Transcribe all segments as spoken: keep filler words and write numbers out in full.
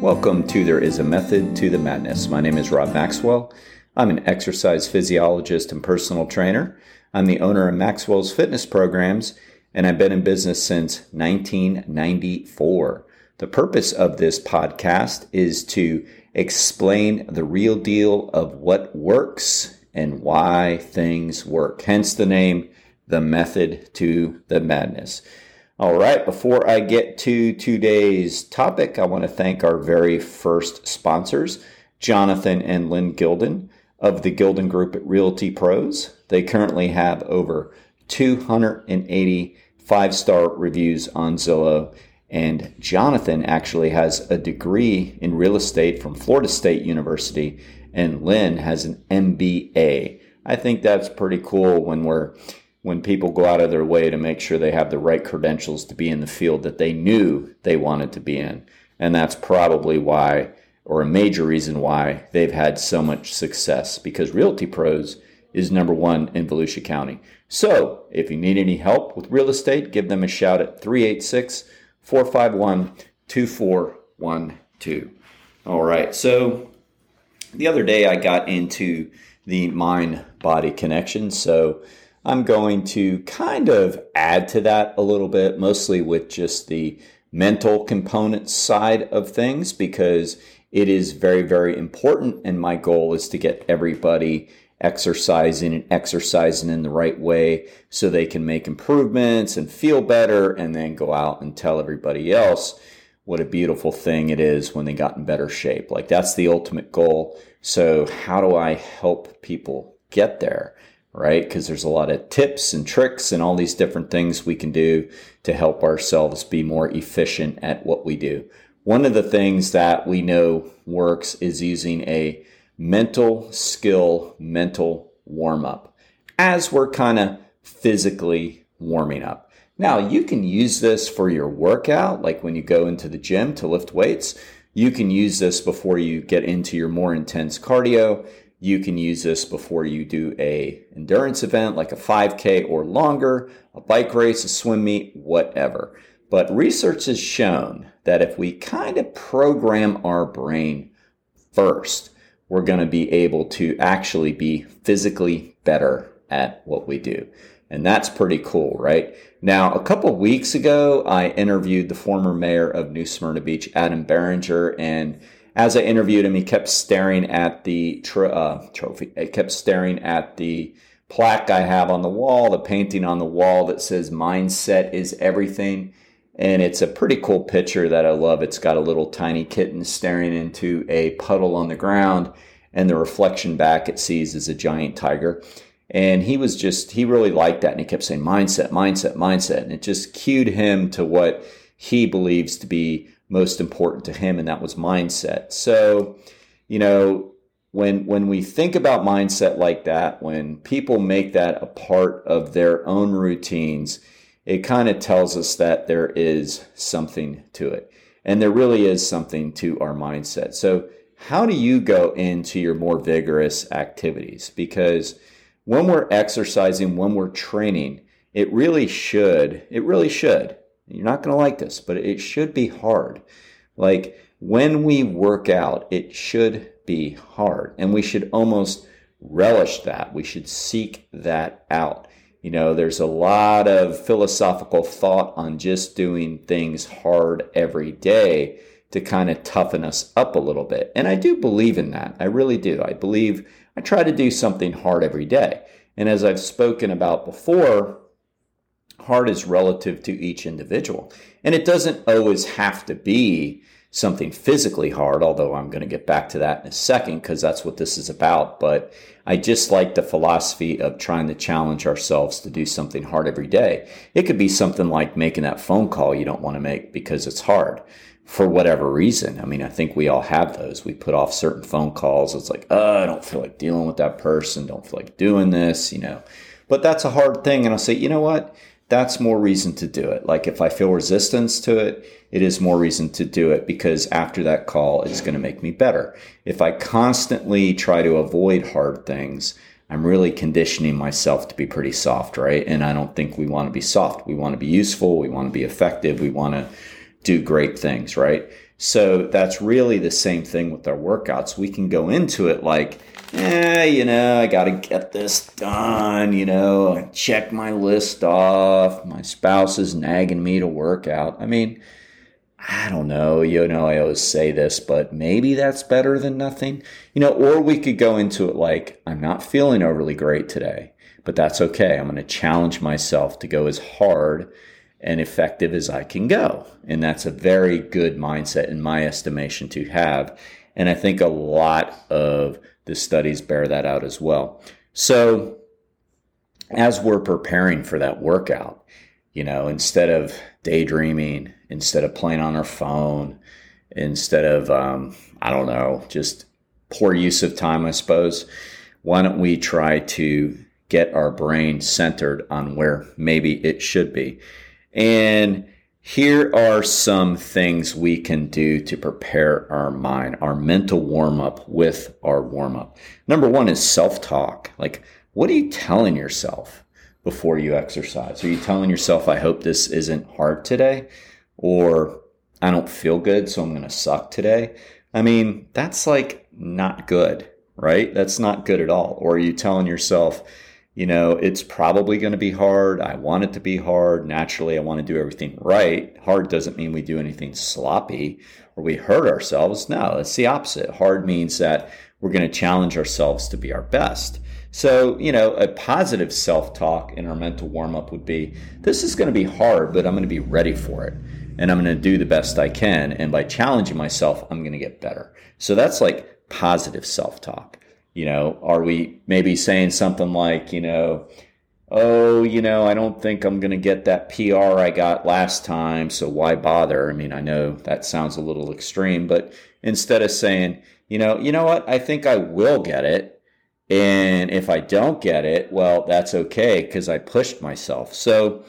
Welcome to There Is a Method to the Madness. My name is Rob Maxwell. I'm an exercise physiologist and personal trainer. I'm the owner of Maxwell's Fitness Programs, and I've been in business since nineteen ninety-four. The purpose of this podcast is to explain the real deal of what works and why things work. Hence the name, The Method to the Madness. All right, before I get to today's topic, I want to thank our very first sponsors, Jonathan and Lynn Gilden of the Gilden Group at Realty Pros. They currently have over two hundred eighty five-star reviews on Zillow, and Jonathan actually has a degree in real estate from Florida State University, and Lynn has an M B A. I think that's pretty cool when we're when people go out of their way to make sure they have the right credentials to be in the field that they knew they wanted to be in. And that's probably why, or a major reason why, they've had so much success, because Realty Pros is number one in Volusia County. So if you need any help with real estate, give them a shout at three eight six, four five one, two four one two. All right, so the other day I got into the mind-body connection, so I'm going to kind of add to that a little bit, mostly with just the mental component side of things, because it is very, very important. And my goal is to get everybody exercising and exercising in the right way so they can make improvements and feel better and then go out and tell everybody else what a beautiful thing it is when they got in better shape. Like, that's the ultimate goal. So how do I help people get there? Right? Because there's a lot of tips and tricks and all these different things we can do to help ourselves be more efficient at what we do. One of the things that we know works is using a mental skill, mental warm-up as we're kind of physically warming up. Now, you can use this for your workout, like when you go into the gym to lift weights. You can use this before you get into your more intense cardio. You can use this before you do a endurance event like a five K or longer, a bike race, a swim meet, whatever. But research has shown that if we kind of program our brain first, we're going to be able to actually be physically better at what we do. And that's pretty cool, right? Now, a couple weeks ago, I interviewed the former mayor of New Smyrna Beach, Adam Behringer, and as I interviewed him, he kept staring at the tro- uh, trophy. He kept staring at the plaque I have on the wall, the painting on the wall that says "Mindset is everything," and it's a pretty cool picture that I love. It's got a little tiny kitten staring into a puddle on the ground, and the reflection back it sees is a giant tiger. And he was just—he really liked that, and he kept saying "Mindset, mindset, mindset," and it just cued him to what he believes to be most important to him, and that was mindset. So, you know, when when we think about mindset like that, when people make that a part of their own routines, it kind of tells us that there is something to it. And there really is something to our mindset. So how do you go into your more vigorous activities? Because when we're exercising, when we're training, it really should, it really should, you're not going to like this, but it should be hard. Like, when we work out, it should be hard, and we should almost relish that. We should seek that out. You know, there's a lot of philosophical thought on just doing things hard every day to kind of toughen us up a little bit. And I do believe in that. I really do. I believe I try to do something hard every day. And as I've spoken about before, hard is relative to each individual. And it doesn't always have to be something physically hard, although I'm going to get back to that in a second because that's what this is about. But I just like the philosophy of trying to challenge ourselves to do something hard every day. It could be something like making that phone call you don't want to make because it's hard for whatever reason. I mean, I think we all have those. We put off certain phone calls. It's like, oh, I don't feel like dealing with that person. Don't feel like doing this, you know. But that's a hard thing. And I'll say, you know what? That's more reason to do it. Like, if I feel resistance to it, it is more reason to do it, because after that call, it's going to make me better. If I constantly try to avoid hard things, I'm really conditioning myself to be pretty soft, right? And I don't think we want to be soft. We want to be useful. We want to be effective. We want to do great things, right? So that's really the same thing with our workouts. We can go into it like, eh, you know, I got to get this done, you know, I check my list off. My spouse is nagging me to work out. I mean, I don't know, you know, I always say this, but maybe that's better than nothing. You know, or we could go into it like, I'm not feeling overly great today, but that's okay. I'm going to challenge myself to go as hard and effective as I can go. And that's a very good mindset in my estimation to have. And I think a lot of the studies bear that out as well. So as we're preparing for that workout, you know, instead of daydreaming, instead of playing on our phone, instead of, um, I don't know, just poor use of time, I suppose, why don't we try to get our brain centered on where maybe it should be? And here are some things we can do to prepare our mind, our mental warm-up with our warm-up. Number one is self-talk. Like, what are you telling yourself before you exercise? Are you telling yourself, I hope this isn't hard today? Or I don't feel good, so I'm going to suck today? I mean, that's like not good, right? That's not good at all. Or are you telling yourself, you know, it's probably going to be hard. I want it to be hard. Naturally, I want to do everything right. Hard doesn't mean we do anything sloppy or we hurt ourselves. No, it's the opposite. Hard means that we're going to challenge ourselves to be our best. So, you know, a positive self-talk in our mental warm-up would be, this is going to be hard, but I'm going to be ready for it. And I'm going to do the best I can. And by challenging myself, I'm going to get better. So that's like positive self-talk. You know, are we maybe saying something like, you know, oh, you know, I don't think I'm going to get that P R I got last time, so why bother? I mean, I know that sounds a little extreme, but instead of saying, you know, you know what, I think I will get it. And if I don't get it, well, that's okay because I pushed myself. So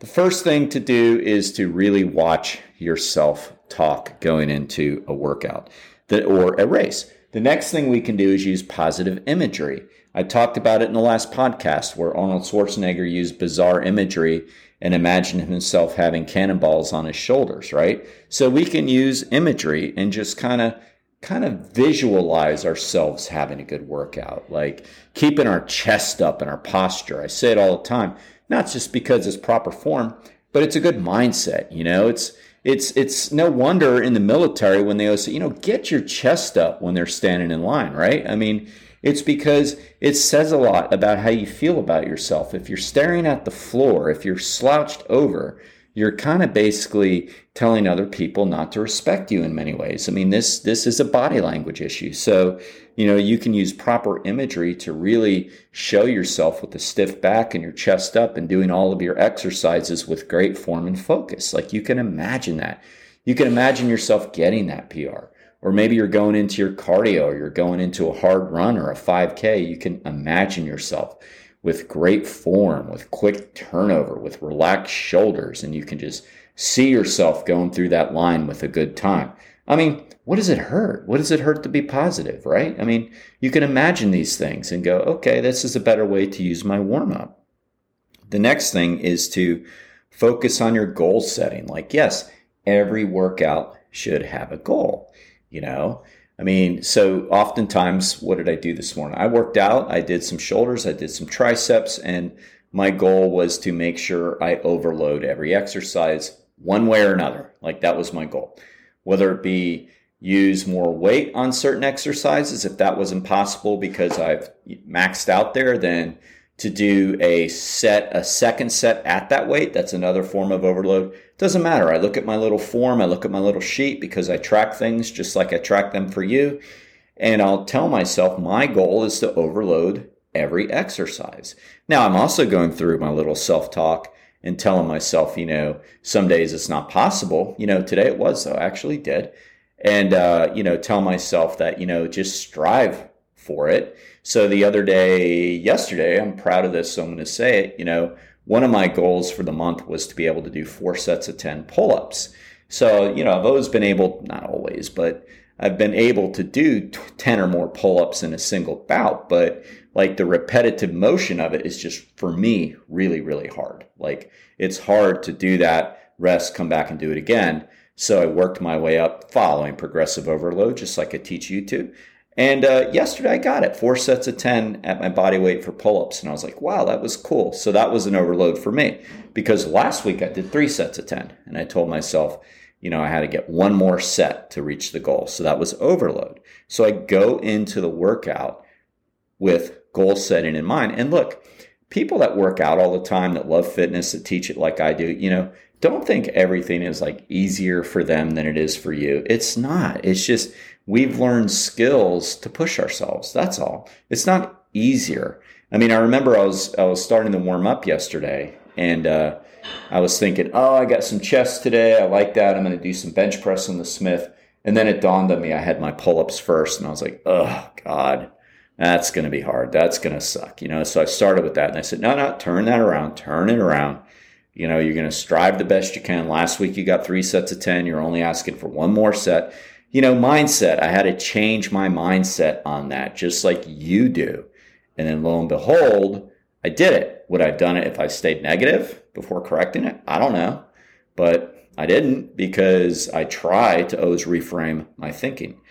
the first thing to do is to really watch your self-talk going into a workout or a race. The next thing we can do is use positive imagery. I talked about it in the last podcast where Arnold Schwarzenegger used bizarre imagery and imagined himself having cannonballs on his shoulders, right? So we can use imagery and just kind of kind of visualize ourselves having a good workout, like keeping our chest up and our posture. I say it all the time, not just because it's proper form, but it's a good mindset. You know, it's, it's, it's no wonder in the military when they always say, you know, get your chest up when they're standing in line, right? I mean, it's because it says a lot about how you feel about yourself. If you're staring at the floor, if you're slouched over, you're kind of basically telling other people not to respect you in many ways. I mean, this this is a body language issue. So, you know, you can use proper imagery to really show yourself with a stiff back and your chest up and doing all of your exercises with great form and focus. Like, you can imagine that. You can imagine yourself getting that P R. Or maybe you're going into your cardio or you're going into a hard run or a five K. You can imagine yourself with great form, with quick turnover, with relaxed shoulders, and you can just see yourself going through that line with a good time. I mean, what does it hurt? What does it hurt to be positive, right? I mean, you can imagine these things and go, okay, this is a better way to use my warm-up. The next thing is to focus on your goal setting. Like, yes, every workout should have a goal, you know? I mean, so oftentimes, what did I do this morning? I worked out, I did some shoulders, I did some triceps, and my goal was to make sure I overload every exercise one way or another. Like, that was my goal. Whether it be use more weight on certain exercises, if that wasn't possible because I've maxed out there, then to do a set, a second set at that weight, that's another form of overload. Doesn't matter. I look at my little form, I look at my little sheet because I track things just like I track them for you. And I'll tell myself my goal is to overload every exercise. Now, I'm also going through my little self-talk and telling myself, you know, some days it's not possible. You know, today it was, though. I actually did. And, uh, you know, tell myself that, you know, just strive for it. So the other day, yesterday, I'm proud of this, so I'm going to say it, you know, one of my goals for the month was to be able to do four sets of ten pull-ups. So, you know, I've always been able, not always, but I've been able to do ten or more pull-ups in a single bout, but like the repetitive motion of it is just, for me, really, really hard. Like, it's hard to do that, rest, come back and do it again. So I worked my way up following progressive overload, just like I teach you to. And uh, yesterday I got it, four sets of ten at my body weight for pull-ups. And I was like, wow, that was cool. So that was an overload for me, because last week I did three sets of ten. And I told myself, you know, I had to get one more set to reach the goal. So that was overload. So I go into the workout with goal setting in mind. And look, people that work out all the time, that love fitness, that teach it like I do, you know, don't think everything is like easier for them than it is for you. It's not. It's just we've learned skills to push ourselves. That's all. It's not easier. I mean, I remember I was I was starting to warm up yesterday, and uh, I was thinking, oh, I got some chest today. I like that. I'm going to do some bench press on the Smith. And then it dawned on me I had my pull-ups first, and I was like, oh, God, that's going to be hard. That's going to suck. You know. So I started with that, and I said, no, no, turn that around. Turn it around. You know, you're going to strive the best you can. Last week you got three sets of ten. You're only asking for one more set. You know, mindset. I had to change my mindset on that, just like you do. And then lo and behold, I did it. Would I have done it if I stayed negative before correcting it? I don't know. But I didn't, because I try to always reframe my thinking.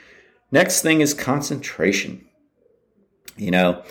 Next thing is concentration. You know,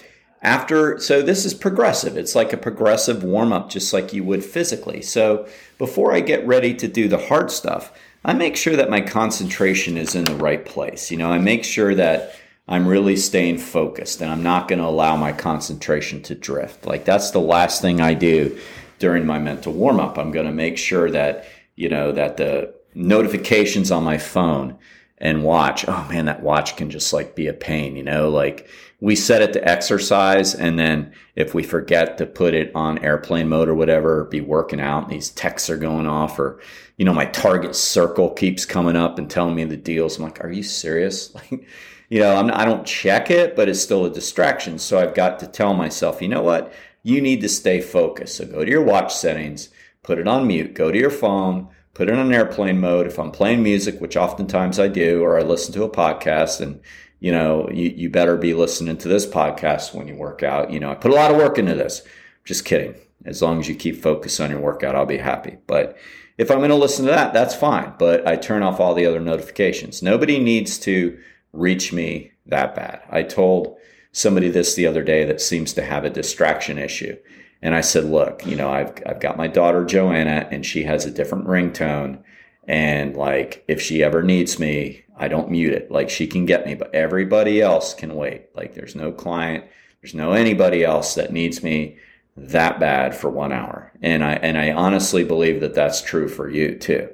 After, so this is progressive. It's like a progressive warm-up, just like you would physically. So before I get ready to do the hard stuff, I make sure that my concentration is in the right place. You know, I make sure that I'm really staying focused, and I'm not going to allow my concentration to drift. Like, that's the last thing I do during my mental warm-up. I'm going to make sure that, you know, that the notifications on my phone and watch, oh man, that watch can just like be a pain, you know, like we set it to exercise. And then if we forget to put it on airplane mode or whatever, be working out and these texts are going off, or, you know, my target circle keeps coming up and telling me the deals. I'm like, are you serious? Like, you know, I'm not, I don't check it, but it's still a distraction. So I've got to tell myself, you know what, you need to stay focused. So go to your watch settings, put it on mute, go to your phone, put it on airplane mode. If I'm playing music, which oftentimes I do, or I listen to a podcast, and, you know, you, you better be listening to this podcast when you work out. You know, I put a lot of work into this. Just kidding. As long as you keep focused on your workout, I'll be happy. But if I'm going to listen to that, that's fine. But I turn off all the other notifications. Nobody needs to reach me that bad. I told somebody this the other day that seems to have a distraction issue. And I said, look, you know, I've I've got my daughter, Joanna, and she has a different ringtone. And like, if she ever needs me, I don't mute it. Like, she can get me, but everybody else can wait. Like, there's no client, there's no anybody else that needs me that bad for one hour. And I, and I honestly believe that that's true for you too.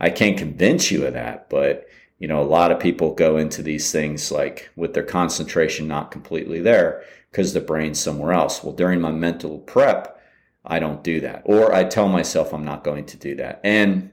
I can't convince you of that, but you know, a lot of people go into these things like with their concentration not completely there, because the brain's somewhere else. Well, during my mental prep, I don't do that. Or I tell myself I'm not going to do that. And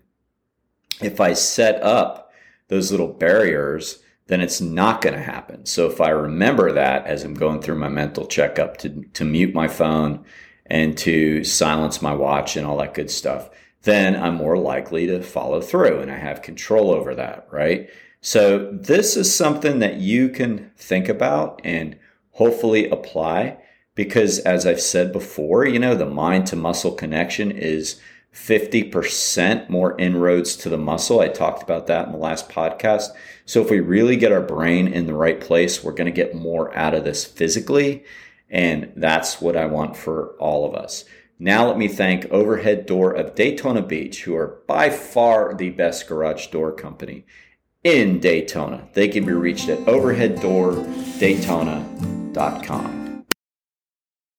if I set up those little barriers, then it's not going to happen. So if I remember that as I'm going through my mental checkup, to, to mute my phone and to silence my watch and all that good stuff, then I'm more likely to follow through, and I have control over that, right? So this is something that you can think about and hopefully apply, because as I've said before, you know, the mind to muscle connection is fifty percent more inroads to the muscle. I talked about that in the last podcast. So if we really get our brain in the right place, we're going to get more out of this physically. And that's what I want for all of us. Now let me thank Overhead Door of Daytona Beach, who are by far the best garage door company in Daytona. They can be reached at overhead door daytona dot com.